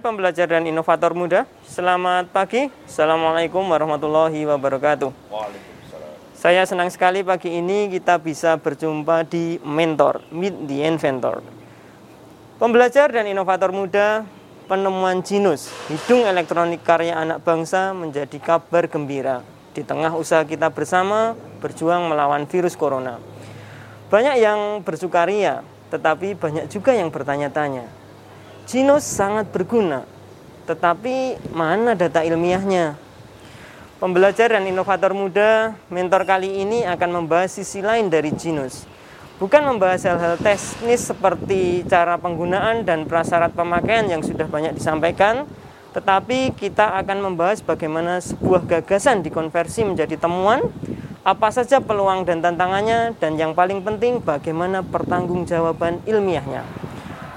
Balai Pembelajar dan Inovator Muda. Selamat pagi. Assalamualaikum warahmatullahi wabarakatuh. Waalaikumsalam. Saya senang sekali pagi ini kita bisa berjumpa di Mentor, Meet the Inventor. Pembelajar dan Inovator Muda, penemuan GeNose, hidung elektronik karya anak bangsa menjadi kabar gembira di tengah usaha kita bersama berjuang melawan virus corona. Banyak yang bersukaria, tetapi banyak juga yang bertanya-tanya. GeNose sangat berguna, tetapi mana data ilmiahnya? Pembelajar dan Inovator Muda Mentor kali ini akan membahas sisi lain dari GeNose. Bukan membahas hal-hal teknis seperti cara penggunaan dan prasyarat pemakaian yang sudah banyak disampaikan, tetapi kita akan membahas bagaimana sebuah gagasan dikonversi menjadi temuan, apa saja peluang dan tantangannya, dan yang paling penting bagaimana pertanggungjawaban ilmiahnya.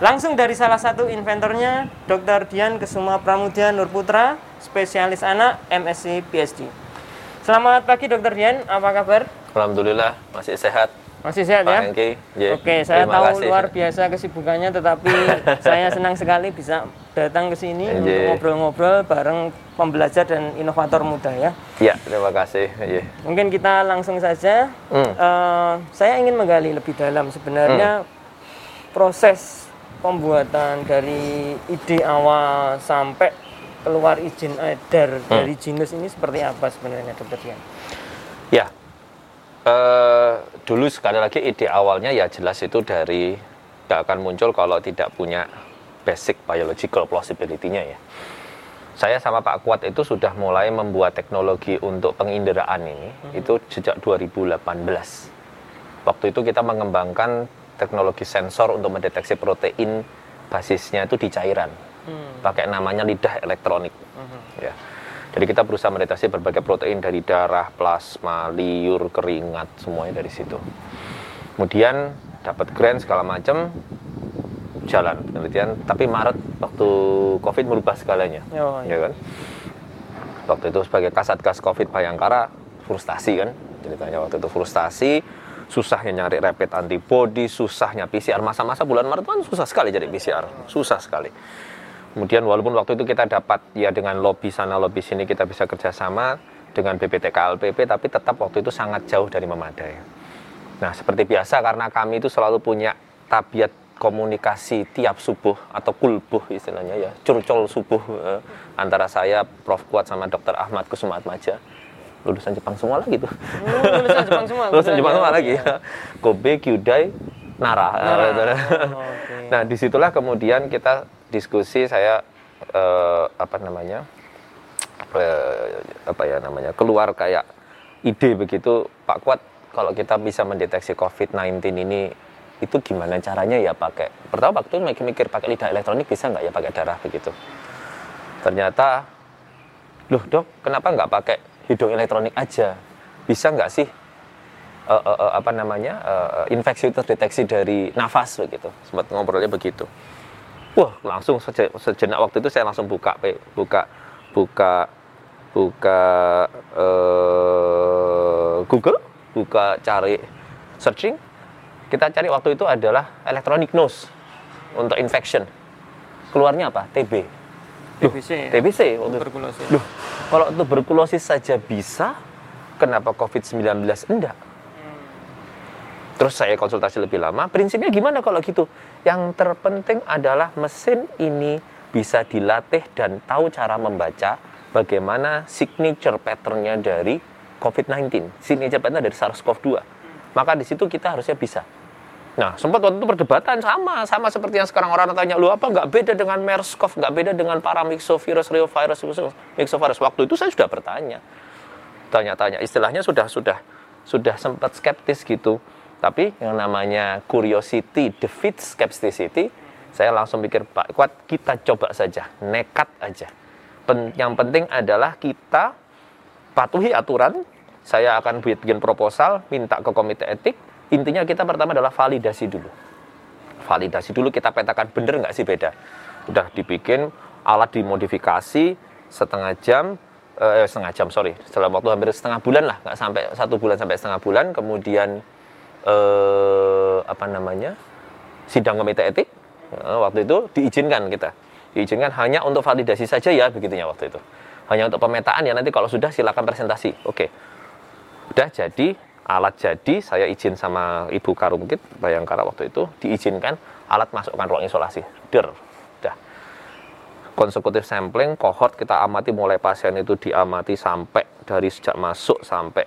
Langsung dari salah satu inventornya, Dr. Dian Kusuma Pramudya Nurputra, spesialis anak, MSc PhD. Selamat pagi Dr. Dian, apa kabar? Alhamdulillah, masih sehat. Masih sehat Pak ya? Enki. Yeah. Oke, saya terima tahu kasih. Luar biasa kesibukannya, tetapi saya senang sekali bisa datang ke sini untuk ngobrol-ngobrol bareng pembelajar dan inovator muda ya. Iya, terima kasih. Yeah. Mungkin kita langsung saja. Saya ingin menggali lebih dalam sebenarnya proses pembuatan dari ide awal sampai keluar izin edar dari GeNose ini seperti apa sebenarnya Dr. Dian? Ya, dulu sekali lagi ide awalnya ya jelas itu dari tidak akan muncul kalau tidak punya basic biological plausibility-nya ya. Saya sama Pak Kuat itu sudah mulai membuat teknologi untuk penginderaan ini itu sejak 2018. Waktu itu kita mengembangkan teknologi sensor untuk mendeteksi protein basisnya itu di cairan pakai namanya lidah elektronik ya. Jadi kita berusaha mendeteksi berbagai protein dari darah, plasma, liur, keringat, semuanya dari situ. Kemudian dapat grant segala macam, jalan penelitian, tapi Maret waktu Covid merubah segalanya. Ya kan? Waktu itu sebagai Kasatgas Covid Bayangkara frustasi kan ceritanya, waktu itu frustasi, susahnya nyari rapid antibody, susahnya PCR. Masa-masa bulan Maret kan susah sekali jadi PCR, susah sekali. Kemudian walaupun waktu itu kita dapat ya dengan lobby sana lobby sini kita bisa kerjasama dengan BPPT KALPP, tapi tetap waktu itu sangat jauh dari memadai. Nah seperti biasa karena kami itu selalu punya tabiat komunikasi tiap subuh atau kulbuh istilahnya ya, curcol subuh antara saya Prof. Kuat sama Dr. Ahmad Kusumaatmaja. Lulusan Jepang semua lagi tuh. Lulusan Jepang semua. Lulusan Jepang semua lagi ya. Kobe, Kyudai, Nara. Okay. Nah, disitulah kemudian kita diskusi, saya keluar kayak ide begitu, Pak Kuat, kalau kita bisa mendeteksi COVID-19 ini itu gimana caranya ya pakai. Pertama waktu itu mikir-mikir pakai lidah elektronik bisa nggak ya pakai darah begitu. Ternyata, loh dok, kenapa nggak pakai hidung elektronik aja, bisa nggak sih infeksi terdeteksi dari nafas begitu, sempat ngobrolnya begitu. Wah langsung sejenak waktu itu saya langsung buka Google, buka cari searching, kita cari waktu itu adalah electronic nose untuk infection, keluarnya apa? TB. TBC untuk tuberkulosis. Loh, kalau tuberkulosis saja bisa, kenapa COVID-19 enggak? Terus saya konsultasi lebih lama, prinsipnya gimana kalau gitu? Yang terpenting adalah mesin ini bisa dilatih dan tahu cara membaca bagaimana signature pattern-nya dari COVID-19, signature pattern dari SARS-CoV-2. Maka di situ kita harusnya bisa. Nah, sempat waktu itu perdebatan sama seperti yang sekarang orang tanya, lu apa nggak beda dengan MERS-CoV, nggak beda dengan paramyxovirus, reovirus, myxovirus. Waktu itu saya sudah bertanya-tanya, istilahnya sudah sempat skeptis gitu. Tapi yang namanya curiosity defeats skepticity, saya langsung pikir Pak Kuat, kita coba saja, nekat aja. Yang penting adalah kita patuhi aturan. Saya akan bikin proposal, minta ke komite etik. Intinya kita pertama adalah validasi dulu kita petakan bener nggak sih beda. Udah dibikin alat dimodifikasi dalam waktu hampir setengah bulan lah, nggak sampai 1 bulan sampai setengah bulan, kemudian sidang komite etik waktu itu diizinkan kita. diizinkan hanya untuk validasi saja ya, begitunya waktu itu. Hanya untuk pemetaan ya, nanti kalau sudah silakan presentasi. Oke. Udah jadi, alat jadi, saya izin sama Ibu Karungkit, Bayangkara waktu itu, diizinkan alat masukkan ruang isolasi. Udah. Konsekutif sampling, kohort kita amati, mulai pasien itu diamati sampai dari sejak masuk sampai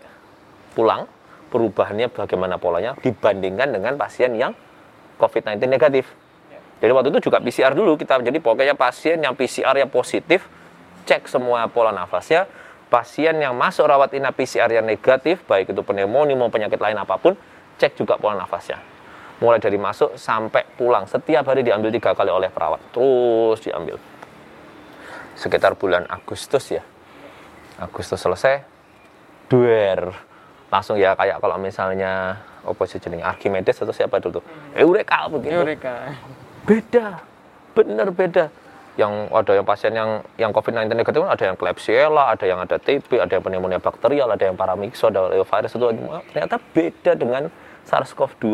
pulang. Perubahannya bagaimana polanya dibandingkan dengan pasien yang COVID-19 negatif. Jadi waktu itu juga PCR dulu kita, jadi pokoknya pasien yang PCR yang positif cek semua pola nafasnya, pasien yang masuk rawat inap PCR yang negatif baik itu pneumonia maupun penyakit lain apapun cek juga pola nafasnya. Mulai dari masuk sampai pulang setiap hari diambil 3 kali oleh perawat, terus diambil. Sekitar bulan Agustus ya. Agustus selesai. Duer. Langsung ya kayak kalau misalnya opposite jeneng Archimedes atau siapa dulu tuh. Eureka begitu. Eureka. Beda. Bener beda. Yang ada yang pasien yang COVID-19 negatif ada yang Klebsiella, ada yang ada TB, ada yang pneumonia bakterial, ada yang paramikso, ada virus itu ternyata beda dengan SARS-CoV-2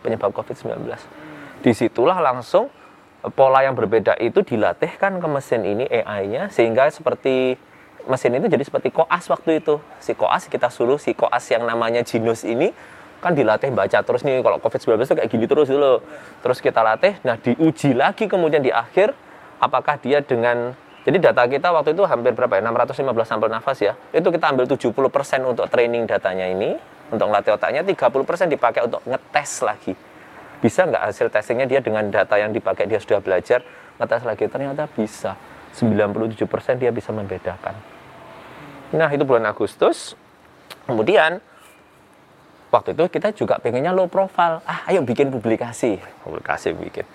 penyebab COVID-19. Disitulah langsung pola yang berbeda itu dilatihkan ke mesin ini AI-nya sehingga seperti mesin itu jadi seperti koas waktu itu. Si koas kita suruh, si koas yang namanya GeNose ini kan dilatih baca terus nih kalau COVID-19 itu kayak gini terus dulu. Terus kita latih, nah diuji lagi kemudian di akhir apakah dia dengan, jadi data kita waktu itu hampir berapa ya, 615 sampel nafas ya. Itu kita ambil 70% untuk training datanya ini, untuk ngelatih otaknya, 30% dipakai untuk ngetes lagi. Bisa nggak hasil testingnya dia dengan data yang dipakai dia sudah belajar, ngetes lagi, ternyata bisa. 97% dia bisa membedakan. Nah itu bulan Agustus. Kemudian waktu itu kita juga pengennya low profile. Ayo bikin publikasi. Publikasi bikin.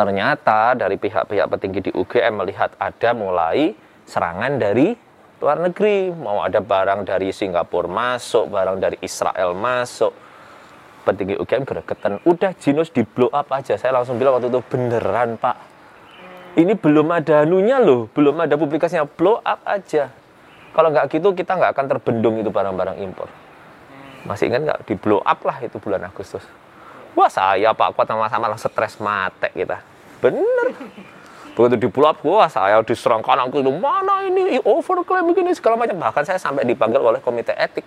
Ternyata dari pihak-pihak petinggi di UGM melihat ada mulai serangan dari luar negeri. Mau ada barang dari Singapura masuk, barang dari Israel masuk. Petinggi UGM gregetan. Udah GeNose di blow up aja. Saya langsung bilang waktu itu beneran Pak. Ini belum ada anunya loh, belum ada publikasinya, blow up aja. Kalau nggak gitu kita nggak akan terbendung itu barang-barang impor. Masih ingat nggak? Di blow up lah itu bulan Agustus. Wah saya Pak Kuat sama-sama stres mate kita. Bener. Begitu di blow up, wah saya diserang kanan kiri, mana ini overclaim begini segala macam. Bahkan saya sampai dipanggil oleh komite etik.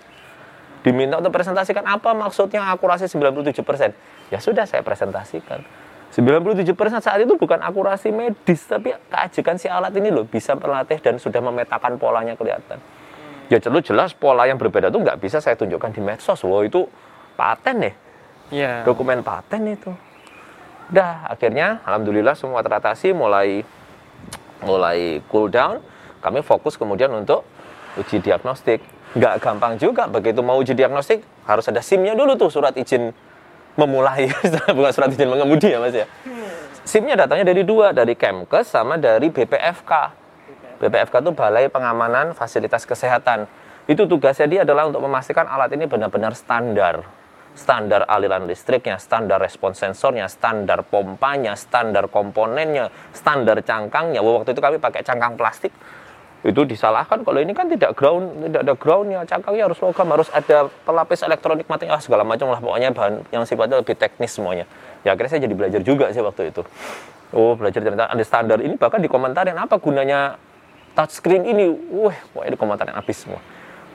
Diminta untuk presentasikan apa maksudnya akurasi 97%. Ya sudah saya presentasikan. 97% saat itu bukan akurasi medis, tapi keajekan si alat ini loh, bisa melatih dan sudah memetakan polanya kelihatan. Ya jelas pola yang berbeda itu nggak bisa saya tunjukkan di medsos, wah itu paten ya, yeah. Dokumen paten itu. Dah akhirnya alhamdulillah semua teratasi, mulai cool down, kami fokus kemudian untuk uji diagnostik. Nggak gampang juga, begitu mau uji diagnostik harus ada SIM-nya dulu tuh, surat izin memulai, bukan surat izin mengemudi ya Mas ya. SIM-nya datanya dari 2, dari Kemkes sama dari BPFK. BPFK itu Balai Pengamanan Fasilitas Kesehatan. Itu tugasnya dia adalah untuk memastikan alat ini benar-benar standar. Standar aliran listriknya, standar respons sensornya, standar pompanya, standar komponennya, standar cangkangnya. Waktu itu kami pakai cangkang plastik. Itu disalahkan kalau ini kan tidak ada groundnya, cangkangnya harus logam, harus ada pelapis elektronik material, segala macam lah pokoknya bahan yang sifatnya lebih teknis semuanya. Ya akhirnya saya jadi belajar juga sih waktu itu. Oh belajar ternyata ada standar ini, bahkan dikomentarin apa gunanya touchscreen ini, pokoknya dikomentarin habis semua.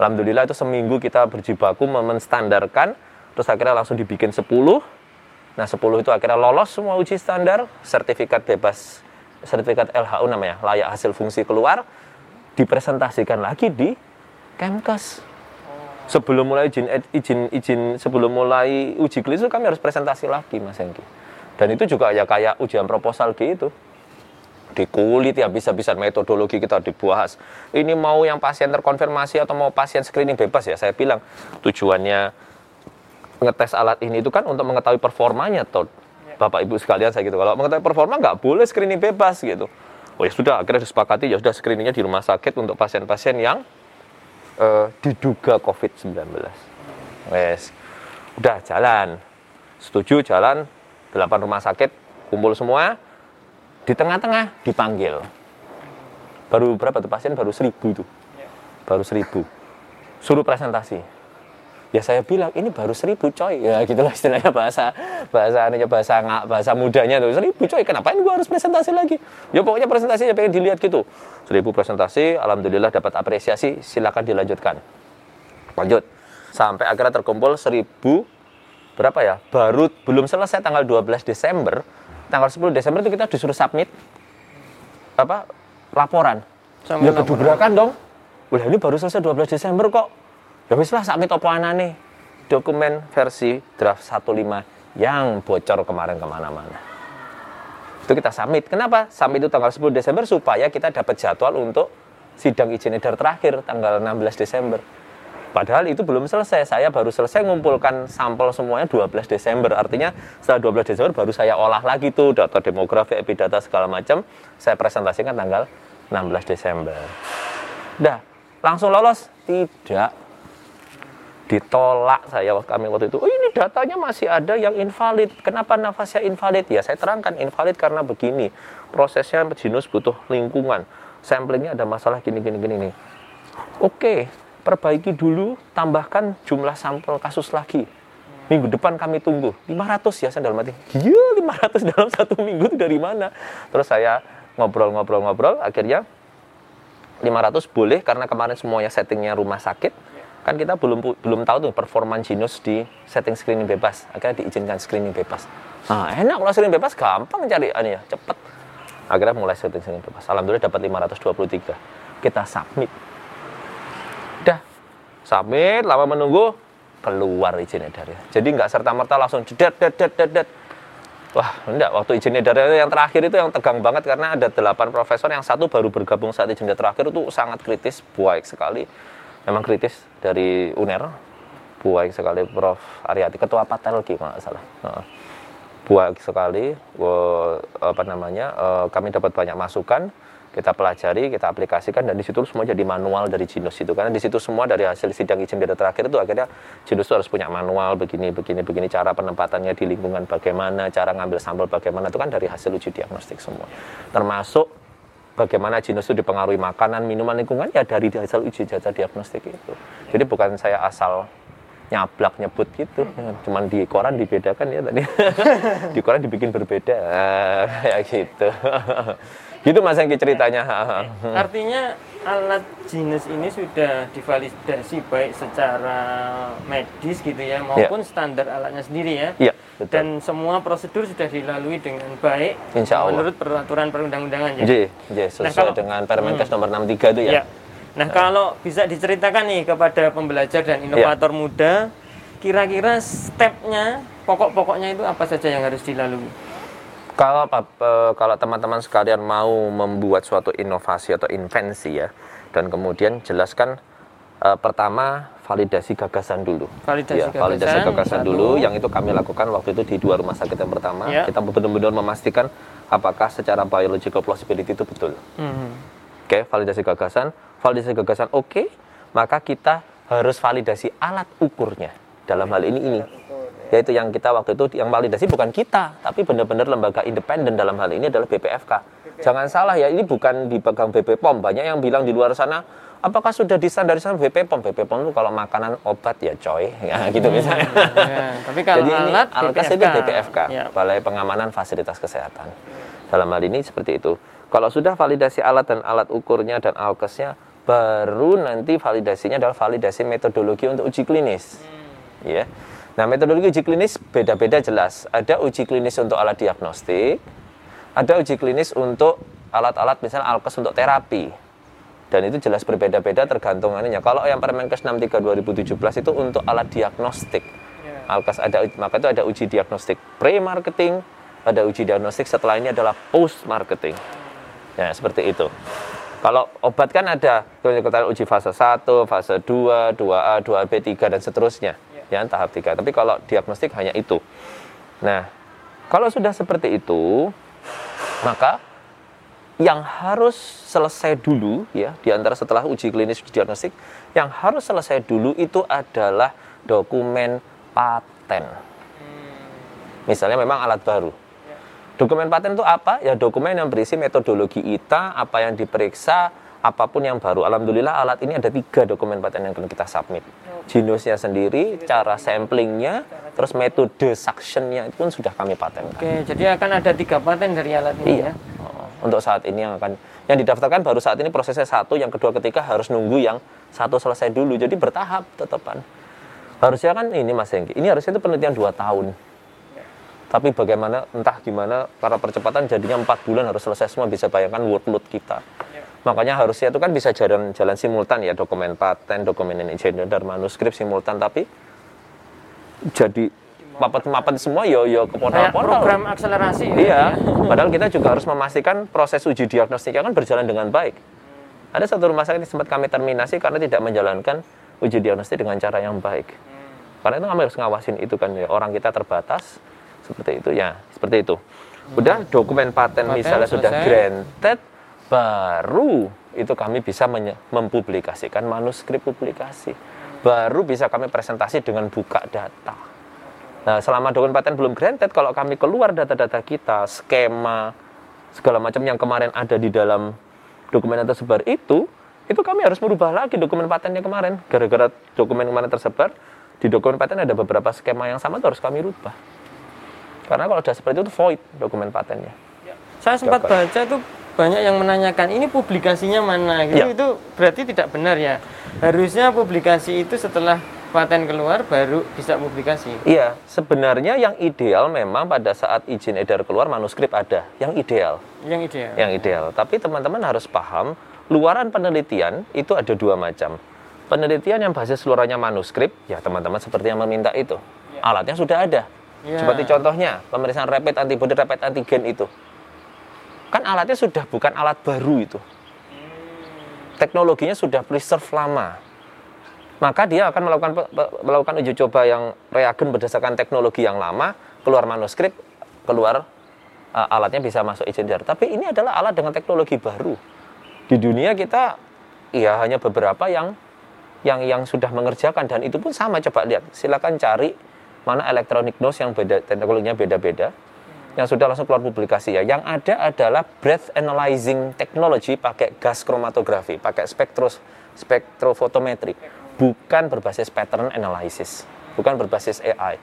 Alhamdulillah itu seminggu kita berjibaku menstandarkan, terus akhirnya langsung dibikin 10. Nah 10 itu akhirnya lolos semua uji standar, sertifikat bebas, sertifikat LHU namanya, layak hasil fungsi keluar. Dipresentasikan lagi di Kemkes. Sebelum mulai sebelum mulai uji klinis kami harus presentasi lagi Mas Hengki. Dan itu juga ya kayak ujian proposal gitu. Dikulit ya bisa-bisa metodologi kita dibahas. Ini mau yang pasien terkonfirmasi atau mau pasien screening bebas ya saya bilang. Tujuannya ngetes alat ini itu kan untuk mengetahui performanya toh. Bapak Ibu sekalian saya gitu. Kalau mengetahui performa nggak boleh screening bebas gitu. Oh ya sudah, akhirnya disepakati ya sudah screeningnya di rumah sakit untuk pasien-pasien yang diduga COVID-19. Wes, udah jalan, setuju jalan, 8 rumah sakit kumpul semua, di tengah-tengah dipanggil. Baru berapa tuh pasien? Baru 1000 tuh, baru 1000. Suruh presentasi. ya saya bilang ini baru 1.000 coy, ya gitulah istilahnya bahasa mudanya tuh, 1.000 coy, kenapain gua harus presentasi lagi? Ya pokoknya presentasinya pengen dilihat gitu. 1.000 presentasi, alhamdulillah dapat apresiasi, silakan dilanjutkan. Lanjut. Sampai akhirnya terkumpul 1.000 berapa ya? Baru belum selesai tanggal 12 Desember, tanggal 10 Desember itu kita disuruh submit apa? Laporan. Sama ya keberatan dong. Udah ini baru selesai 12 Desember kok. Ya wis lah sakmit opo anane. Dokumen versi draft 15 yang bocor kemarin kemana-mana. Itu kita submit. Kenapa? Submit itu tanggal 10 Desember supaya kita dapat jadwal untuk sidang izin edar terakhir tanggal 16 Desember. Padahal itu belum selesai. Saya baru selesai ngumpulkan sampel semuanya 12 Desember. Artinya setelah 12 Desember baru saya olah lagi tuh data demografi, epidata segala macam. Saya presentasikan tanggal 16 Desember. Dah, langsung lolos? Tidak. Ditolak saya kami waktu itu. Oh, ini datanya masih ada yang invalid. Kenapa nafasnya invalid? Ya, saya terangkan invalid karena begini. Prosesnya genus butuh lingkungan. Samplingnya ada masalah gini. Oke, perbaiki dulu, tambahkan jumlah sampel kasus lagi. Minggu depan kami tunggu. 500 ya, saya dalam hati. Gila, 500 dalam satu minggu itu dari mana? Terus saya ngobrol, akhirnya 500 boleh karena kemarin semuanya settingnya rumah sakit. Kan kita belum tahu tuh performa GeNose di setting screening bebas. Akhirnya diizinkan screening bebas. Nah, enak kalau screening bebas gampang cari ya, cepat. Akhirnya mulai setting bebas. Alhamdulillah dapat 523. Kita submit. Dah. Submit, lama menunggu keluar izin edarnya. Jadi enggak serta-merta langsung dedet. Wah, enggak, waktu izin edar yang terakhir itu yang tegang banget karena ada 8 profesor, yang satu baru bergabung saat izin edar terakhir itu sangat kritis, baik sekali. Memang kritis dari UNER, baik sekali Prof. Ariati, ketua Patelki kalau nggak salah. Baik sekali, kami dapat banyak masukan, kita pelajari, kita aplikasikan, dan di situ semua jadi manual dari GeNose itu. Karena di situ semua dari hasil sidang izin beda terakhir itu akhirnya GeNose harus punya manual begini, cara penempatannya di lingkungan bagaimana, cara ngambil sampel bagaimana, itu kan dari hasil uji diagnostik semua. Termasuk bagaimana GeNose itu dipengaruhi makanan, minuman, lingkungan, ya dari hasil uji jasa diagnostik itu. Jadi bukan saya asal nyablak-nyebut gitu, cuman di koran dibedakan ya tadi. Di koran dibikin berbeda, kayak gitu. Gitu Mas Engki ceritanya. Artinya alat GeNose ini sudah divalidasi baik secara medis gitu ya, maupun standar alatnya sendiri ya. Iya. Betul. Dan semua prosedur sudah dilalui dengan baik menurut peraturan perundang-undangan ya. Sesuai dengan Permenkes nomor 63 itu ya. Ya. Nah, kalau bisa diceritakan nih kepada pembelajar dan inovator muda, kira-kira stepnya, pokok-pokoknya itu apa saja yang harus dilalui? Kalau teman-teman sekalian mau membuat suatu inovasi atau invensi ya, dan kemudian jelaskan pertama validasi gagasan dulu. Validasi gagasan dulu yang itu kami lakukan waktu itu di 2 rumah sakit yang pertama. Yeah. Kita benar-benar memastikan apakah secara biological plausibility itu betul. Mm-hmm. Oke, validasi gagasan oke, maka kita harus validasi alat ukurnya. Dalam hal ini. Yaitu yang kita waktu itu yang validasi bukan kita, tapi benar-benar lembaga independen dalam hal ini adalah BPFK. Jangan salah ya, ini bukan dipegang BP POM. Banyak yang bilang di luar sana, apakah sudah disandarisasi BP POM itu kalau makanan obat ya coy, ya gitu misalnya. Ya, tapi kalau jadi alat Alkes itu BPFK, ya. Balai Pengamanan Fasilitas Kesehatan. Dalam hal ini seperti itu. Kalau sudah validasi alat dan alat ukurnya dan Alkesnya, baru nanti validasinya adalah validasi metodologi untuk uji klinis. Ya. Nah, metodologi uji klinis beda-beda jelas. Ada uji klinis untuk alat diagnostik, ada uji klinis untuk alat-alat misalnya Alkes untuk terapi. Dan itu jelas berbeda-beda tergantungannya. Kalau yang Permenkes 63 2017 itu untuk alat diagnostik. Alkes maka itu ada uji diagnostik pre-marketing, ada uji diagnostik setelah ini adalah post-marketing. Ya, seperti itu. Kalau obat kan ada uji fase 1, fase 2, 2A, 2B, 3 dan seterusnya. Ya, tahap 3. Tapi kalau diagnostik hanya itu. Nah, kalau sudah seperti itu, maka yang harus selesai dulu ya, di antara setelah uji klinis diagnostik, yang harus selesai dulu itu adalah dokumen paten. Misalnya memang alat baru. Dokumen paten itu apa? Ya dokumen yang berisi metodologi ITA, apa yang diperiksa, apapun yang baru. Alhamdulillah alat ini ada 3 dokumen paten yang akan kita submit. GeNose-nya sendiri, cara samplingnya, terus metode suction-nya pun sudah kami patenkan. Oke, jadi akan ada 3 paten dari alat ini ya? Untuk saat ini yang akan, yang didaftarkan baru saat ini prosesnya 1, yang kedua ketiga harus nunggu yang 1 selesai dulu. Jadi bertahap tetepan. Harusnya kan ini Mas Hengki, ini harusnya itu penelitian 2 tahun. Tapi bagaimana, entah gimana, karena percepatan jadinya 4 bulan harus selesai semua, bisa bayangkan workload kita. Makanya harusnya itu kan bisa jalan simultan ya, dokumen paten, dokumen engineer, dan manuskrip simultan, tapi jadi mapet-mapet semua yo keponal-ponal. Program akselerasi. Iya, padahal kita juga harus memastikan proses uji diagnostiknya kan berjalan dengan baik. Ada 1 rumah sakit yang sempat kami terminasi karena tidak menjalankan uji diagnostik dengan cara yang baik. Karena itu kami harus ngawasin itu kan ya, orang kita terbatas. Seperti itu ya, seperti itu. Udah dokumen paten misalnya sudah granted, baru itu kami bisa mempublikasikan manuskrip publikasi. Baru bisa kami presentasi dengan buka data. Nah, selama dokumen paten belum granted, kalau kami keluar data-data kita, skema, segala macam yang kemarin ada di dalam dokumen yang tersebar itu kami harus merubah lagi dokumen patennya kemarin. Gara-gara dokumen kemarin tersebar, di dokumen paten ada beberapa skema yang sama itu harus kami rubah. Karena kalau sudah seperti itu void dokumen patennya. Saya sempat baca itu banyak yang menanyakan ini publikasinya mana gitu ya. Itu berarti tidak benar ya. Harusnya publikasi itu setelah paten keluar baru bisa publikasi. Iya, sebenarnya yang ideal memang pada saat izin edar keluar manuskrip ada, yang ideal. Yang ideal. Yang ideal. Tapi teman-teman harus paham, luaran penelitian itu ada 2 macam. Penelitian yang basis luarannya manuskrip, ya teman-teman seperti yang meminta itu. Ya. Alatnya sudah ada. Ya. Seperti contohnya pemeriksaan rapid antibody, rapid antigen itu kan alatnya sudah bukan alat baru, itu teknologinya sudah preserve lama, maka dia akan melakukan uji coba yang reagen berdasarkan teknologi yang lama, keluar manuskrip, keluar alatnya bisa masuk izin edar. Tapi ini adalah alat dengan teknologi baru di dunia kita ya, hanya beberapa yang sudah mengerjakan, dan itu pun sama, coba lihat, silakan cari mana electronic nose yang beda, teknologinya beda-beda, yang sudah langsung keluar publikasi ya. Yang ada adalah breath analyzing technology pakai gas kromatografi, pakai spektrofotometri, bukan berbasis pattern analysis, bukan berbasis AI.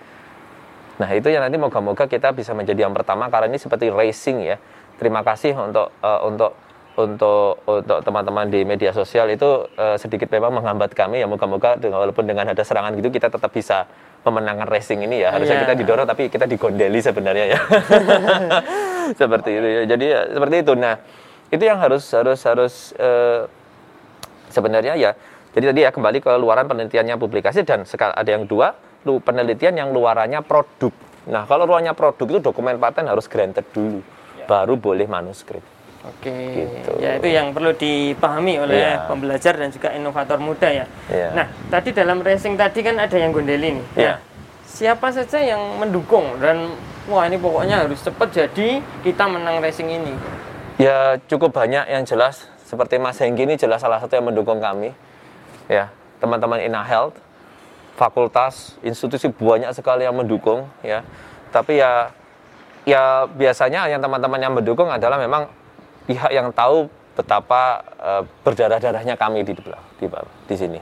Nah itu yang nanti moga-moga kita bisa menjadi yang pertama, karena ini seperti racing ya. Terima kasih untuk teman-teman di media sosial itu sedikit memang menghambat kami ya, moga-moga walaupun dengan ada serangan gitu kita tetap bisa memenangkan racing ini ya. Harusnya kita didorong tapi kita digondeli sebenarnya ya. Seperti itu ya. Jadi ya, seperti itu. Nah, itu yang harus sebenarnya ya. Jadi tadi ya kembali ke luaran penelitiannya publikasi, dan ada yang 2 penelitian yang luarannya produk. Nah, kalau luarannya produk itu dokumen paten harus granted dulu baru boleh manuskrip. Oke, gitu. Ya itu yang perlu dipahami oleh pembelajar dan juga inovator muda ya. Nah, tadi dalam racing tadi kan ada yang gondeli nih. Nah, siapa saja yang mendukung dan wah ini pokoknya harus cepat jadi kita menang racing ini? Ya cukup banyak yang jelas, seperti Mas Hengki ini jelas salah satu yang mendukung kami. Ya, teman-teman INA Health, fakultas, institusi banyak sekali yang mendukung ya. Tapi ya biasanya yang teman-teman yang mendukung adalah memang pihak yang tahu betapa berdarah-darahnya kami di sini,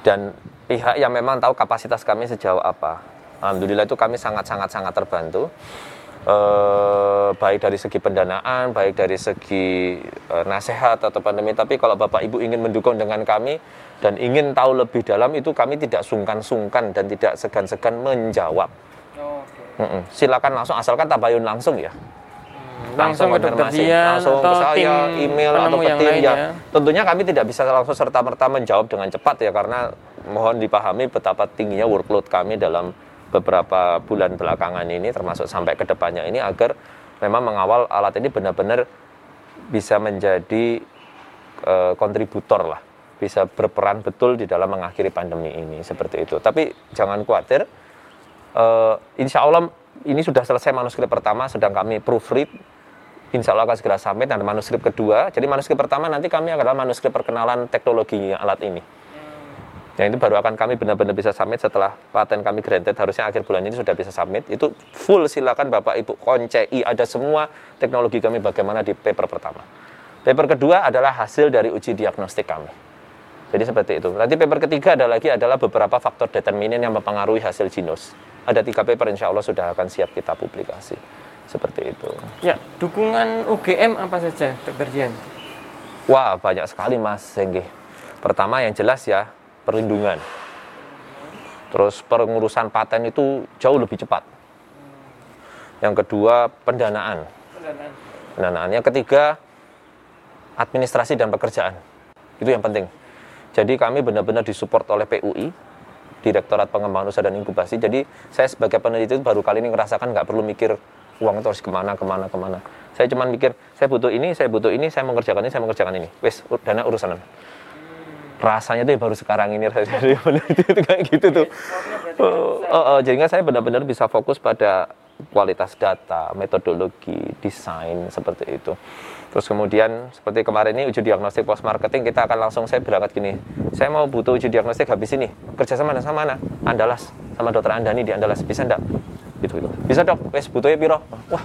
dan pihak yang memang tahu kapasitas kami sejauh apa. Alhamdulillah itu kami sangat terbantu, baik dari segi pendanaan, baik dari segi nasihat atau pandemi. Tapi kalau Bapak Ibu ingin mendukung dengan kami dan ingin tahu lebih dalam, itu kami tidak sungkan-sungkan dan tidak segan-segan menjawab. Silakan langsung, asalkan tabayun langsung ya. Langsung ke dokter Dian atau tim email atau petir ya. Tentunya kami tidak bisa langsung serta-merta menjawab dengan cepat ya, karena mohon dipahami betapa tingginya workload kami dalam beberapa bulan belakangan ini, termasuk sampai ke depannya ini, agar memang mengawal alat ini benar-benar bisa menjadi kontributor lah, bisa berperan betul di dalam mengakhiri pandemi ini, seperti itu. Tapi jangan khawatir, insya Allah ini sudah selesai manuskrip pertama, sedang kami proofread. Insya Allah akan segera submit, ada manuskrip kedua. Jadi manuskrip pertama nanti kami adalah manuskrip perkenalan teknologi alat ini. Yang itu baru akan kami benar-benar bisa submit setelah paten kami granted. Harusnya akhir bulan ini sudah bisa submit. Itu full, silakan Bapak Ibu koncei, ada semua teknologi kami bagaimana di paper pertama. Paper kedua adalah hasil dari uji diagnostik kami. Jadi seperti itu. Nanti paper ketiga adalah beberapa faktor determinan yang mempengaruhi hasil GeNose. Ada 3 paper insya Allah sudah akan siap kita publikasi. Seperti itu. Ya, dukungan UGM apa saja, Dr. Dian? Wah, banyak sekali Mas Sengge. Pertama yang jelas ya, perlindungan. Terus pengurusan paten itu jauh lebih cepat. Yang kedua, pendanaan. Yang ketiga, administrasi dan pekerjaan. Itu yang penting. Jadi kami benar-benar disupport oleh PUI, Direktorat Pengembangan Usaha dan Inkubasi. Jadi saya sebagai peneliti baru kali ini ngerasakan nggak perlu mikir uang itu harus kemana. Saya cuma mikir, saya butuh ini, saya mengerjakan ini. Wes, dana urusan. Rasanya tuh baru sekarang ini rasanya jadi peneliti kayak gitu tuh. Jadinya saya benar-benar bisa fokus pada kualitas data, metodologi, desain seperti itu. Terus kemudian seperti kemarin ini uji diagnostik post marketing kita akan langsung saya berangkat gini. Saya mau butuh uji diagnostik habis ini. Kerja sama mana sama mana? Andalas sama dokter Andani di Andalas bisa enggak? Gitu. Bisa dok, wes butuhnya piro. Wah,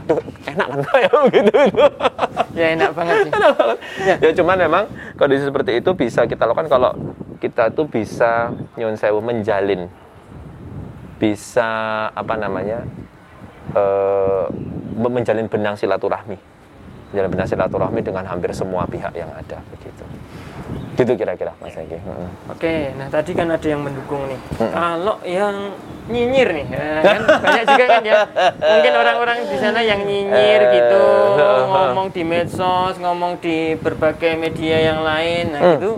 enak kan ya gitu. Ya enak banget sih. Enak banget. Ya cuman memang kondisi seperti itu bisa kita lakukan kalau kita tuh bisa nyuwun sewu menjalin. Bisa menjalin benang silaturahmi. Jalan benar silaturahmi dengan hampir semua pihak yang ada begitu. Gitu kira-kira Mas Eki. Oke, nah tadi kan ada yang mendukung nih. Kalau yang nyinyir nih, kan banyak juga kan ya. Mungkin orang-orang di sana yang nyinyir gitu, ngomong di medsos, ngomong di berbagai media yang lain. Nah, itu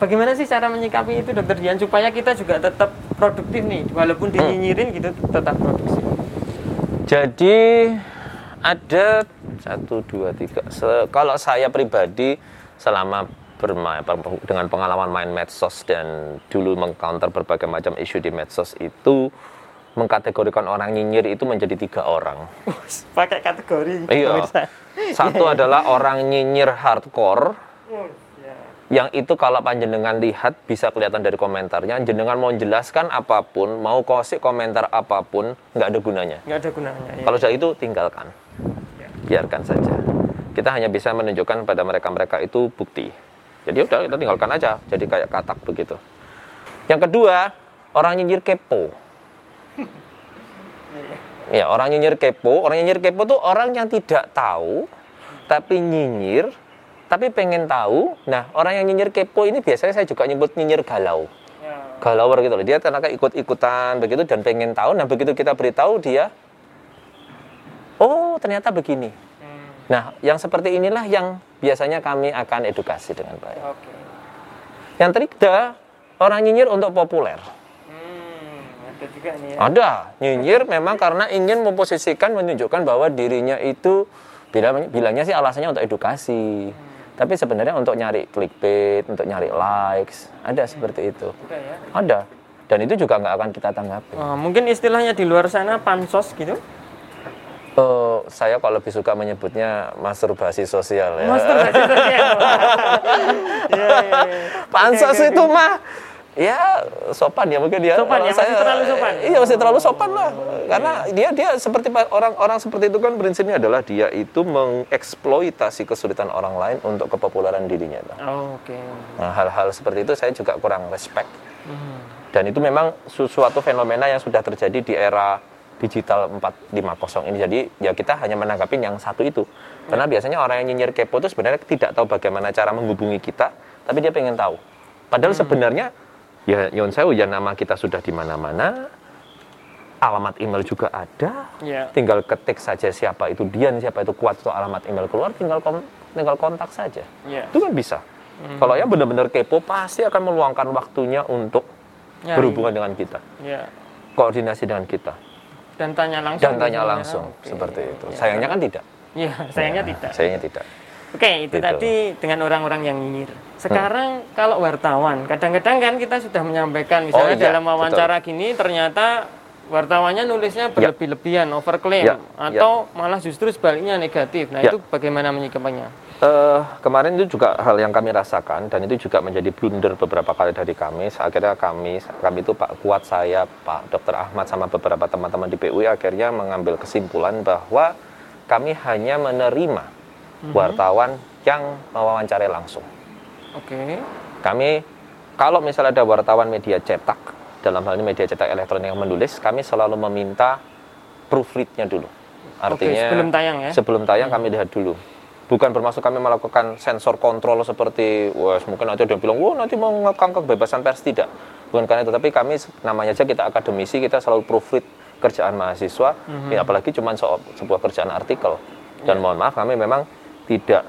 bagaimana sih cara menyikapi itu Dr. Dian supaya kita juga tetap produktif nih, walaupun dinyinyirin gitu tetap produktif. Jadi ada 1, 2, 3. Kalau saya pribadi selama dengan pengalaman main medsos dan dulu mengcounter berbagai macam isu di medsos itu mengkategorikan orang nyinyir itu menjadi 3 orang. Pakai kategori. Iya. Satu adalah orang nyinyir hardcore. Yang itu kalau panjenengan lihat bisa kelihatan dari komentarnya. Jenengan mau jelaskan apapun, mau kasih komentar apapun, nggak ada gunanya. Iya. Kalau sudah itu tinggalkan. Biarkan saja. Kita hanya bisa menunjukkan pada mereka-mereka itu bukti. Jadi udah kita tinggalkan aja. Jadi kayak katak begitu. Yang kedua, orang nyinyir kepo. Ya, orang nyinyir kepo. Orang nyinyir kepo tuh orang yang tidak tahu tapi nyinyir, tapi pengen tahu. Nah, orang yang nyinyir kepo ini biasanya saya juga nyebut nyinyir galau. Galawer gitu loh. Dia ternyata ikut-ikutan begitu dan pengen tahu. Nah, begitu kita beritahu dia oh, ternyata begini. Nah, yang seperti inilah yang biasanya kami akan edukasi dengan baik. Okay. Yang terikda, orang nyinyir untuk populer. Ada juga nih ya. Ada. Nyinyir memang karena ingin memposisikan, menunjukkan bahwa dirinya itu, bilangnya sih alasannya untuk edukasi. Tapi sebenarnya untuk nyari clickbait, untuk nyari likes. Ada seperti itu. Juga ya. Ada. Dan itu juga nggak akan kita tanggapi. Mungkin istilahnya di luar sana, pansos gitu? Saya kalau lebih suka menyebutnya masturbasi sosial ya. Masturbasi sosial. Ya. Pansos itu mah ya sopan ya mungkin dia. Sopan ya, masih terlalu sopan. Iya, masih terlalu sopan lah. Karena dia seperti orang-orang seperti itu kan prinsipnya adalah dia itu mengeksploitasi kesulitan orang lain untuk kepopuleran dirinya. Oke. Nah, hal-hal seperti itu saya juga kurang respect. Dan itu memang suatu fenomena yang sudah terjadi di era digital 450 ini. Jadi ya kita hanya menanggapi yang satu itu. Karena biasanya orang yang nyinyir kepo itu sebenarnya tidak tahu bagaimana cara menghubungi kita, tapi dia pengen tahu. Padahal sebenarnya ya nyuwun sewu ya nama kita sudah di mana-mana. Alamat email juga ada. Yeah. Tinggal ketik saja siapa itu Dian, siapa itu Kuat atau alamat email keluar tinggal kontak saja. Yeah. Itu kan bisa. Kalau yang benar-benar kepo pasti akan meluangkan waktunya untuk berhubungan dengan kita. Yeah. Koordinasi dengan kita. Dan tanya langsung. Okay. Seperti itu. Ya. Sayangnya kan tidak. Iya, sayangnya tidak. Oke, itu gitu. Tadi dengan orang-orang yang nyinyir. Sekarang kalau wartawan, kadang-kadang kan kita sudah menyampaikan misalnya dalam wawancara betul. Gini ternyata wartawannya nulisnya berlebih-lebihan, overclaim atau malah justru sebaliknya negatif. Nah, itu bagaimana menyikapinya? Kemarin itu juga hal yang kami rasakan dan itu juga menjadi blunder beberapa kali dari kami. Akhirnya kami itu Pak Kuat, saya, Pak Dr. Ahmad sama beberapa teman-teman di PUI akhirnya mengambil kesimpulan bahwa kami hanya menerima wartawan yang mewawancarai langsung. Oke. Kami, kalau misalnya ada wartawan media cetak, dalam hal ini media cetak elektronik yang menulis, kami selalu meminta proof read-nya dulu. Artinya, oke, sebelum tayang ya? Sebelum tayang kami lihat dulu. Bukan bermaksud kami melakukan sensor kontrol seperti, wah mungkin nanti ada yang bilang, wah nanti mau ngekang kebebasan pers, tidak. Bukan karena itu, tapi kami namanya aja kita akademisi, kita selalu proofread kerjaan mahasiswa, ya, apalagi cuma sebuah kerjaan artikel. Dan mohon maaf, kami memang tidak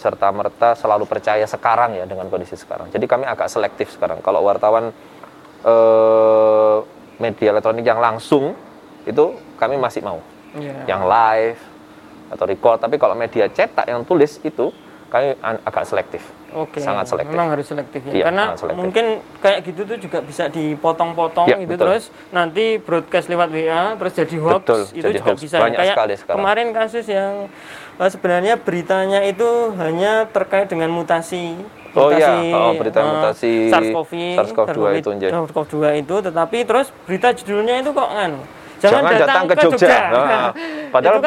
serta-merta selalu percaya sekarang ya dengan kondisi sekarang. Jadi kami agak selektif sekarang. Kalau wartawan media elektronik yang langsung, itu kami masih mau. Yang live atau record, tapi kalau media cetak yang tulis itu kami agak selektif. Oke. Sangat selektif. Memang harus selektif ya. Iya, karena selektif. Mungkin kayak gitu tuh juga bisa dipotong-potong ya, gitu betul. Terus nanti broadcast lewat WA terus jadi hoax, betul, itu jadi juga hoax. Bisa banyak kayak sekali sekarang. Kemarin kasus yang sebenarnya beritanya itu hanya terkait dengan mutasi SARS-CoV-2 itu aja. SARS-CoV-2 itu, tetapi terus berita judulnya itu kok Jangan datang ke Jogja. Nah, padahal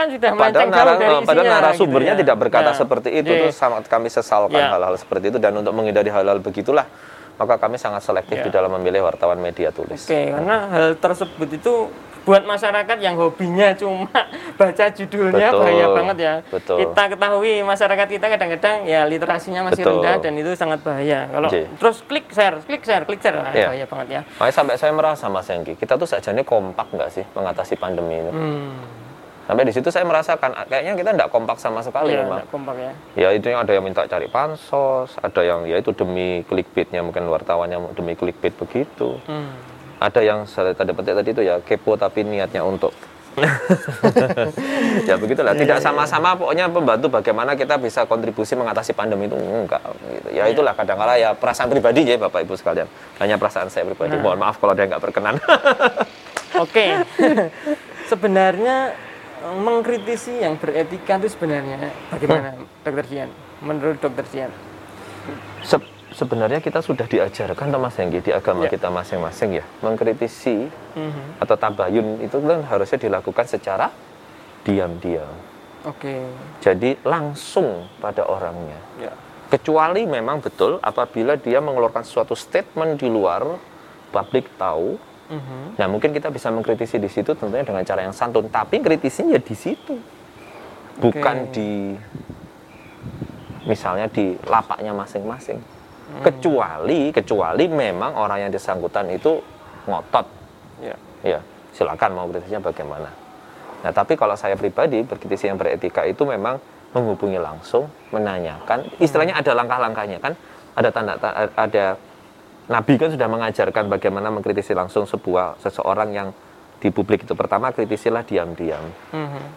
narasumbernya gitu ya. Tidak berkata seperti itu. Itu sangat kami sesalkan hal-hal seperti itu. Dan untuk menghindari hal-hal begitulah, maka kami sangat selektif di dalam memilih wartawan media tulis. Oke, karena hal tersebut itu buat masyarakat yang hobinya cuma baca judulnya bahaya banget ya. Betul. Kita ketahui masyarakat kita kadang-kadang ya literasinya masih rendah dan itu sangat bahaya. Kalau terus klik share bahaya banget ya. Makanya sampai saya merasa Mas Yengki, kita tuh sajane kompak nggak sih mengatasi pandemi ini? Sampai di situ saya merasakan kayaknya kita nggak kompak sama sekali memang. Nggak kompak ya. Ya itu yang ada yang minta cari pansos, ada yang ya itu demi clickbaitnya mungkin wartawannya demi clickbait begitu. Ada yang saya petik tadi itu ya kepo tapi niatnya untuk ya begitulah, tidak sama-sama pokoknya membantu bagaimana kita bisa kontribusi mengatasi pandemi itu enggak gitu. Ya itulah kadang-kadang ya perasaan pribadi ya Bapak Ibu sekalian, hanya perasaan saya pribadi, mohon maaf kalau ada yang nggak berkenan. Oke. Sebenarnya mengkritisi yang beretika itu sebenarnya bagaimana Dr. Dian, menurut Dr. Dian? Sebenarnya kita sudah diajarkan Mas Hengki di agama kita masing-masing ya, mengkritisi atau tabayun itu kan harusnya dilakukan secara diam-diam. Oke. Jadi langsung pada orangnya. Ya. Kecuali memang betul apabila dia mengeluarkan suatu statement di luar publik tahu. Nah, mungkin kita bisa mengkritisi di situ tentunya dengan cara yang santun, tapi kritisinya di situ. Bukan di misalnya di lapaknya masing-masing. Kecuali memang orang yang disangkutan itu ngotot, ya silakan mau kritisnya bagaimana. Nah tapi kalau saya pribadi berkritisi yang beretika itu memang menghubungi langsung, menanyakan, istilahnya ada langkah-langkahnya kan, ada Nabi kan sudah mengajarkan bagaimana mengkritisi langsung seseorang yang di publik itu. Pertama kritisilah diam-diam,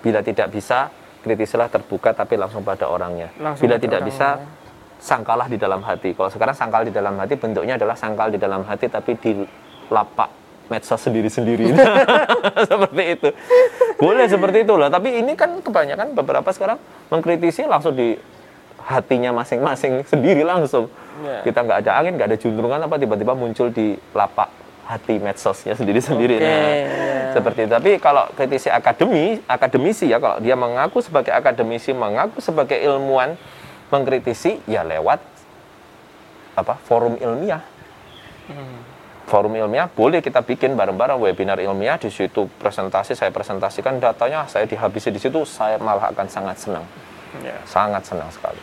bila tidak bisa kritisilah terbuka tapi langsung pada orangnya, langsung bila tidak bisa ya. Sangkalah di dalam hati. Kalau sekarang sangkal di dalam hati bentuknya adalah sangkal di dalam hati tapi di lapak medsos sendiri-sendiri. Seperti itu. Boleh seperti itu lah. Tapi ini kan kebanyakan beberapa sekarang mengkritisi langsung di hatinya masing-masing sendiri langsung. Kita nggak ada angin, nggak ada juntrungan apa tiba-tiba muncul di lapak hati medsosnya sendiri-sendiri. Seperti itu. Tapi kalau kritisi akademisi ya, kalau dia mengaku sebagai akademisi, mengaku sebagai ilmuwan, mengkritisi ya lewat forum ilmiah. Forum ilmiah boleh kita bikin bareng-bareng webinar ilmiah di situ, presentasi saya presentasikan datanya, saya dihabisi di situ, saya malah akan sangat senang. Sangat senang sekali.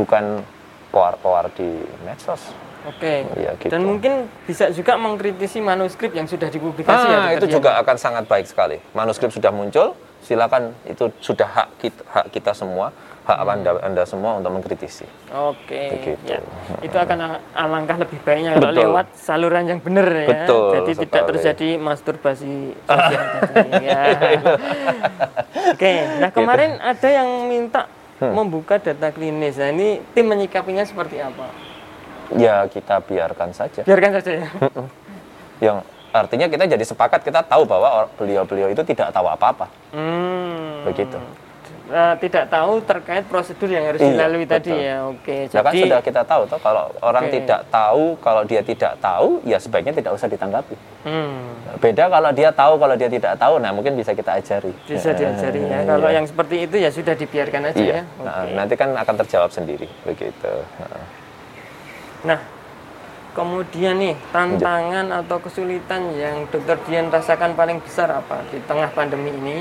Bukan koar-koar di medsos. Oke. Ya, gitu. Dan mungkin bisa juga mengkritisi manuskrip yang sudah dipublikasi ya. Itu juga akan sangat baik sekali. Manuskrip sudah muncul, silakan, itu sudah hak kita semua. Hak anda semua untuk mengkritisi. Oke. Ya. Itu akan alangkah lebih baiknya kalau lewat saluran yang benar ya. Betul. Jadi sekali. Tidak terjadi masturbasi sosial tadi ya. Oke. Nah kemarin ada yang minta membuka data klinis. Nah ini tim menyikapinya seperti apa? Ya kita biarkan saja. Biarkan saja ya. Yang artinya kita jadi sepakat, kita tahu bahwa beliau-beliau itu tidak tahu apa-apa. Begitu. tidak tahu terkait prosedur yang harus dilalui tadi ya. Oke. Nah, jadi kan sudah kita tahu toh kalau orang tidak tahu, kalau dia tidak tahu ya sebaiknya tidak usah ditanggapi. Beda kalau dia tahu, kalau dia tidak tahu, nah mungkin bisa kita ajari. Bisa diajari ya. Kalau yang seperti itu ya sudah dibiarkan aja ya. Nah, nanti kan akan terjawab sendiri begitu. Nah, kemudian nih tantangan atau kesulitan yang Dr. Dian rasakan paling besar apa di tengah pandemi ini?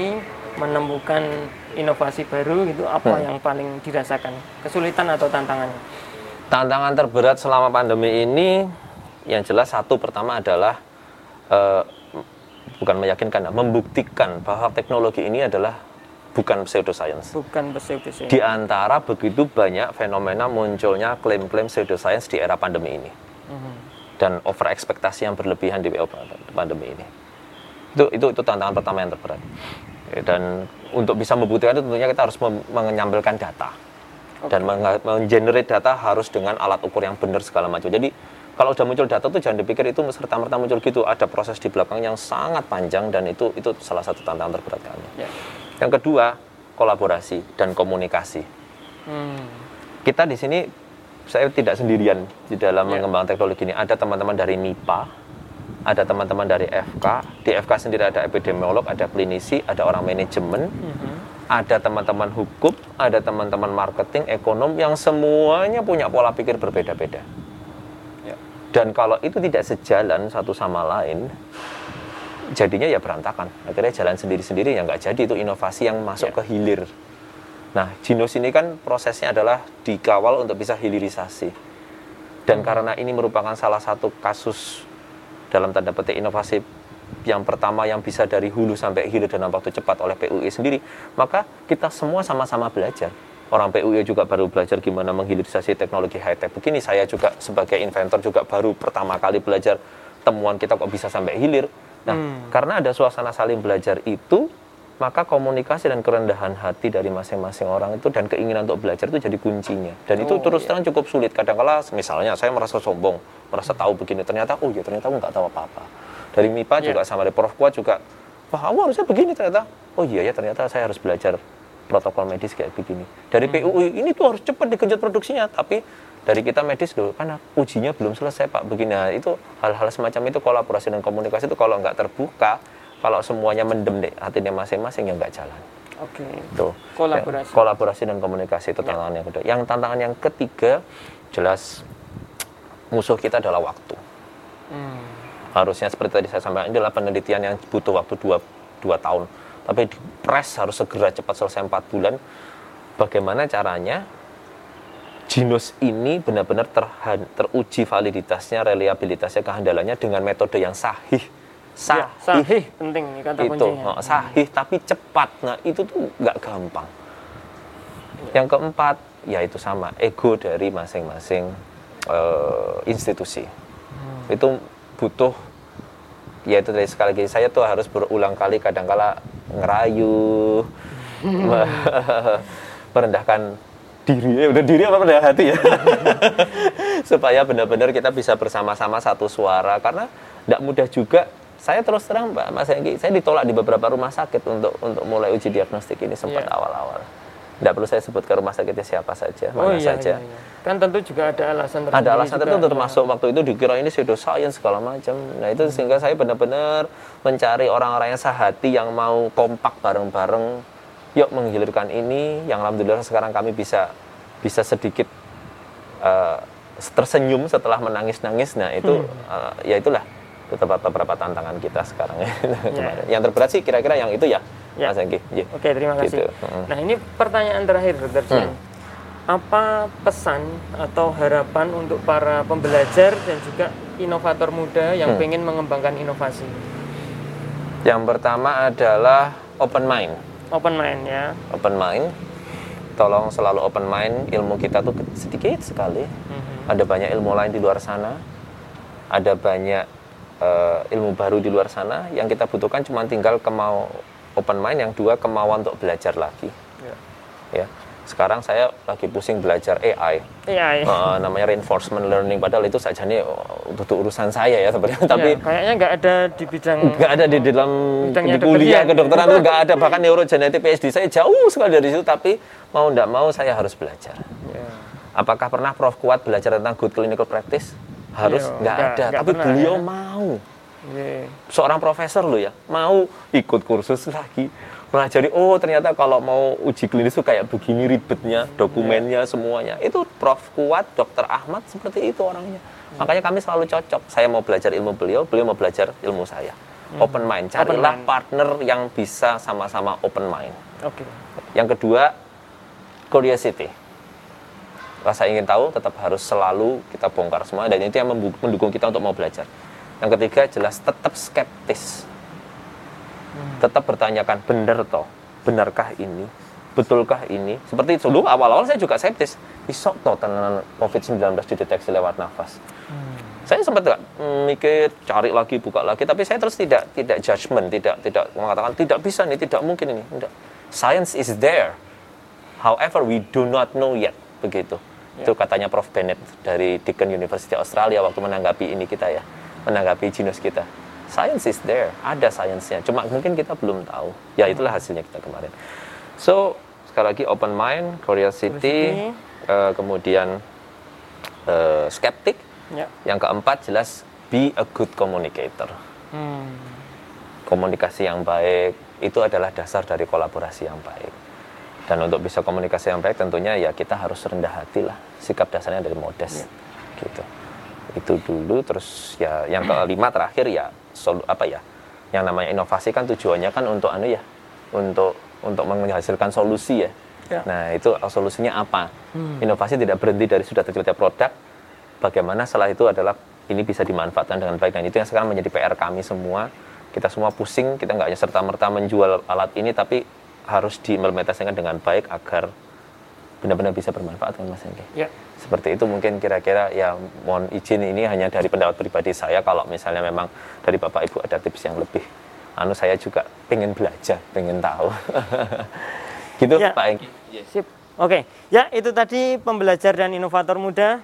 Menemukan inovasi baru gitu, apa yang paling dirasakan? Kesulitan atau tantangannya? Tantangan terberat selama pandemi ini yang jelas satu pertama adalah bukan meyakinkan, membuktikan bahwa teknologi ini adalah bukan pseudoscience. Bukan pseudoscience. Di antara begitu banyak fenomena munculnya klaim-klaim pseudoscience di era pandemi ini. Dan over ekspektasi yang berlebihan di pandemi ini. Itu tantangan pertama yang terberat. Dan untuk bisa membuktikan itu tentunya kita harus menyampilkan data dan menggenerate data harus dengan alat ukur yang benar segala macam. Jadi kalau sudah muncul data itu jangan dipikir itu serta-merta muncul gitu, ada proses di belakang yang sangat panjang dan itu salah satu tantangan terberat kami. Yang kedua kolaborasi dan komunikasi. Kita di sini saya tidak sendirian di dalam mengembangkan teknologi ini, ada teman-teman dari MIPA. Ada teman-teman dari FK, di FK sendiri ada epidemiolog, ada klinisi, ada orang manajemen, ada teman-teman hukum, ada teman-teman marketing, ekonom, yang semuanya punya pola pikir berbeda-beda. Dan kalau itu tidak sejalan satu sama lain, jadinya ya berantakan. Akhirnya jalan sendiri-sendiri, ya nggak jadi, itu inovasi yang masuk ke hilir. Nah, GeNose ini kan prosesnya adalah dikawal untuk bisa hilirisasi. Dan karena ini merupakan salah satu kasus dalam tanda petik inovasi yang pertama yang bisa dari hulu sampai hilir dalam waktu cepat oleh PUI sendiri, maka kita semua sama-sama belajar. Orang PUI juga baru belajar gimana menghilirisasi teknologi high-tech. Begini saya juga sebagai inventor juga baru pertama kali belajar temuan kita kok bisa sampai hilir. Nah, karena ada suasana saling belajar itu, maka komunikasi dan kerendahan hati dari masing-masing orang itu dan keinginan untuk belajar itu jadi kuncinya. Dan itu terus terang cukup sulit. Kadang-kala misalnya saya merasa sombong, merasa tahu begini, ternyata ternyata aku nggak tahu apa-apa. Dari MIPA juga sama dari Prof Kuat juga, wah aku harusnya begini ternyata. Ternyata saya harus belajar protokol medis kayak begini. Dari PUI ini tuh harus cepat digenjot produksinya, tapi dari kita medis loh, kan ujinya belum selesai Pak begini. Nah, itu hal-hal semacam itu kolaborasi dan komunikasi itu kalau nggak terbuka, kalau semuanya mendem deh hatinya masing-masing yang nggak jalan. Tuh. Kolaborasi dan komunikasi itu tantangan yang kedua. Yang tantangan yang ketiga jelas musuh kita adalah waktu. Harusnya seperti tadi saya sampaikan ini adalah penelitian yang butuh waktu 2 tahun. Tapi di press harus segera cepat selesai 4 bulan. Bagaimana caranya GeNose ini benar-benar teruji validitasnya, reliabilitasnya, kehandalannya dengan metode yang sahih, penting kata kuncinya. Sahih tapi cepat. Nah, itu tuh nggak gampang. Yang keempat, ya itu sama, ego dari masing-masing institusi. Itu butuh, ya itu dari sekali lagi saya tuh harus berulang kali kadang-kala ngerayu, merendahkan diri, udah diri apa merendahkan hati ya. Supaya benar-benar kita bisa bersama-sama satu suara karena nggak mudah juga. Saya terus terang Pak Mas Hengki, saya ditolak di beberapa rumah sakit untuk mulai uji diagnostik ini sempat awal-awal. Tidak perlu saya sebut ke rumah sakitnya siapa saja, mana saja. Kan tentu juga ada alasan tertentu. Ada alasan tertentu termasuk waktu itu dikira ini pseudoscience segala macam. Nah itu sehingga saya benar-benar mencari orang-orang yang sehati yang mau kompak bareng-bareng. Yuk menghilirkan ini. Yang alhamdulillah sekarang kami bisa sedikit tersenyum setelah menangis-nangis. Nah itu ya itulah. Beberapa tantangan kita sekarang ya. Yang terberat sih kira-kira yang itu Mas Anggi. Oke, terima kasih. Gitu. Nah, ini pertanyaan terakhir Dr. Dian. Apa pesan atau harapan untuk para pembelajar dan juga inovator muda yang pengen mengembangkan inovasi? Yang pertama adalah open mind. Open mind ya. Open mind. Tolong selalu open mind. Ilmu kita tuh sedikit sekali. Ada banyak ilmu lain di luar sana. Ada banyak ilmu baru di luar sana yang kita butuhkan cuma tinggal open mind, yang dua kemauan untuk belajar lagi. Sekarang saya lagi pusing belajar AI. Namanya reinforcement learning, padahal itu saja nih untuk urusan saya ya sebenarnya, tapi ya, kayaknya nggak ada di dalam di kuliah kedokteran itu nggak ada, bahkan neurogenetik PhD saya jauh sekali dari situ, tapi mau nggak mau saya harus belajar. Ya. Apakah pernah Prof. Kuat belajar tentang good clinical practice? Harus nggak ada, tapi pernah, beliau mau. Yeah. Seorang profesor loh ya, mau ikut kursus lagi pelajari, oh ternyata kalau mau uji klinis itu kayak begini ribetnya, dokumennya, semuanya. Itu Prof. Kuat, Dr. Ahmad seperti itu orangnya. Makanya kami selalu cocok. Saya mau belajar ilmu beliau, beliau mau belajar ilmu saya. Open mind, carilah partner yang bisa sama-sama open mind. Okay. Yang kedua, curiosity. Rasa ingin tahu tetap harus selalu kita bongkar semua, dan itu yang mendukung kita untuk mau belajar. Yang ketiga jelas tetap skeptis, tetap bertanyakan, benarkah ini, betulkah ini? Seperti dulu awal-awal saya juga skeptis, isok toh tentang COVID-19 dideteksi lewat nafas. Saya sempat mikir, cari lagi, buka lagi, tapi saya terus tidak judgement, tidak mengatakan tidak bisa nih, tidak mungkin ini. Tidak. Science is there, however we do not know yet, begitu. Yeah. Itu katanya Prof. Bennett dari Deakin University Australia waktu menanggapi ini kita ya. Menanggapi GeNose kita. Science is there, ada sainsnya, cuma mungkin kita belum tahu. Ya itulah hasilnya kita kemarin. So, sekali lagi open mind, curiosity, kemudian skeptik. Yeah. Yang keempat jelas be a good communicator. Komunikasi yang baik itu adalah dasar dari kolaborasi yang baik. Dan untuk bisa komunikasi yang baik tentunya ya kita harus rendah hati lah. Sikap dasarnya dari modest. Yeah. Gitu. Itu dulu, terus ya yang kelima terakhir ya yang namanya inovasi kan tujuannya kan untuk untuk menghasilkan solusi ya. Ya. Nah, itu solusinya apa? Inovasi tidak berhenti dari sudah tercipta produk. Bagaimana setelah itu adalah ini bisa dimanfaatkan dengan baik, dan itu yang sekarang menjadi PR kami semua. Kita semua pusing, kita nggak hanya serta-merta menjual alat ini, tapi harus diimplementasikan dengan baik agar benar-benar bisa bermanfaat kan Mas Enki. Ya. Seperti itu mungkin kira-kira ya, mohon izin ini hanya dari pendapat pribadi saya, kalau misalnya memang dari Bapak Ibu ada tips yang lebih. Saya juga pengen belajar, pengen tahu. Gitu ya. Pak Enki. Sip. Oke. Ya, itu tadi pembelajar dan inovator muda.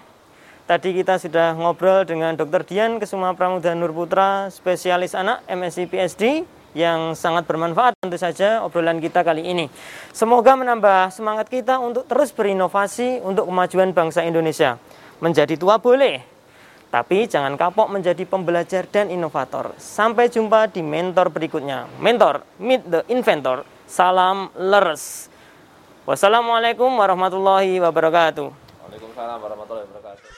Tadi kita sudah ngobrol dengan Dr. Dian Kusuma Pramudya Nurputra, spesialis anak MSc PhD, yang sangat bermanfaat tentu saja obrolan kita kali ini. Semoga menambah semangat kita untuk terus berinovasi untuk kemajuan bangsa Indonesia. Menjadi tua boleh, tapi jangan kapok menjadi pembelajar dan inovator. Sampai jumpa di mentor berikutnya. Mentor, meet the inventor. Salam leres. Wassalamualaikum warahmatullahi wabarakatuh. Waalaikumsalam warahmatullahi wabarakatuh.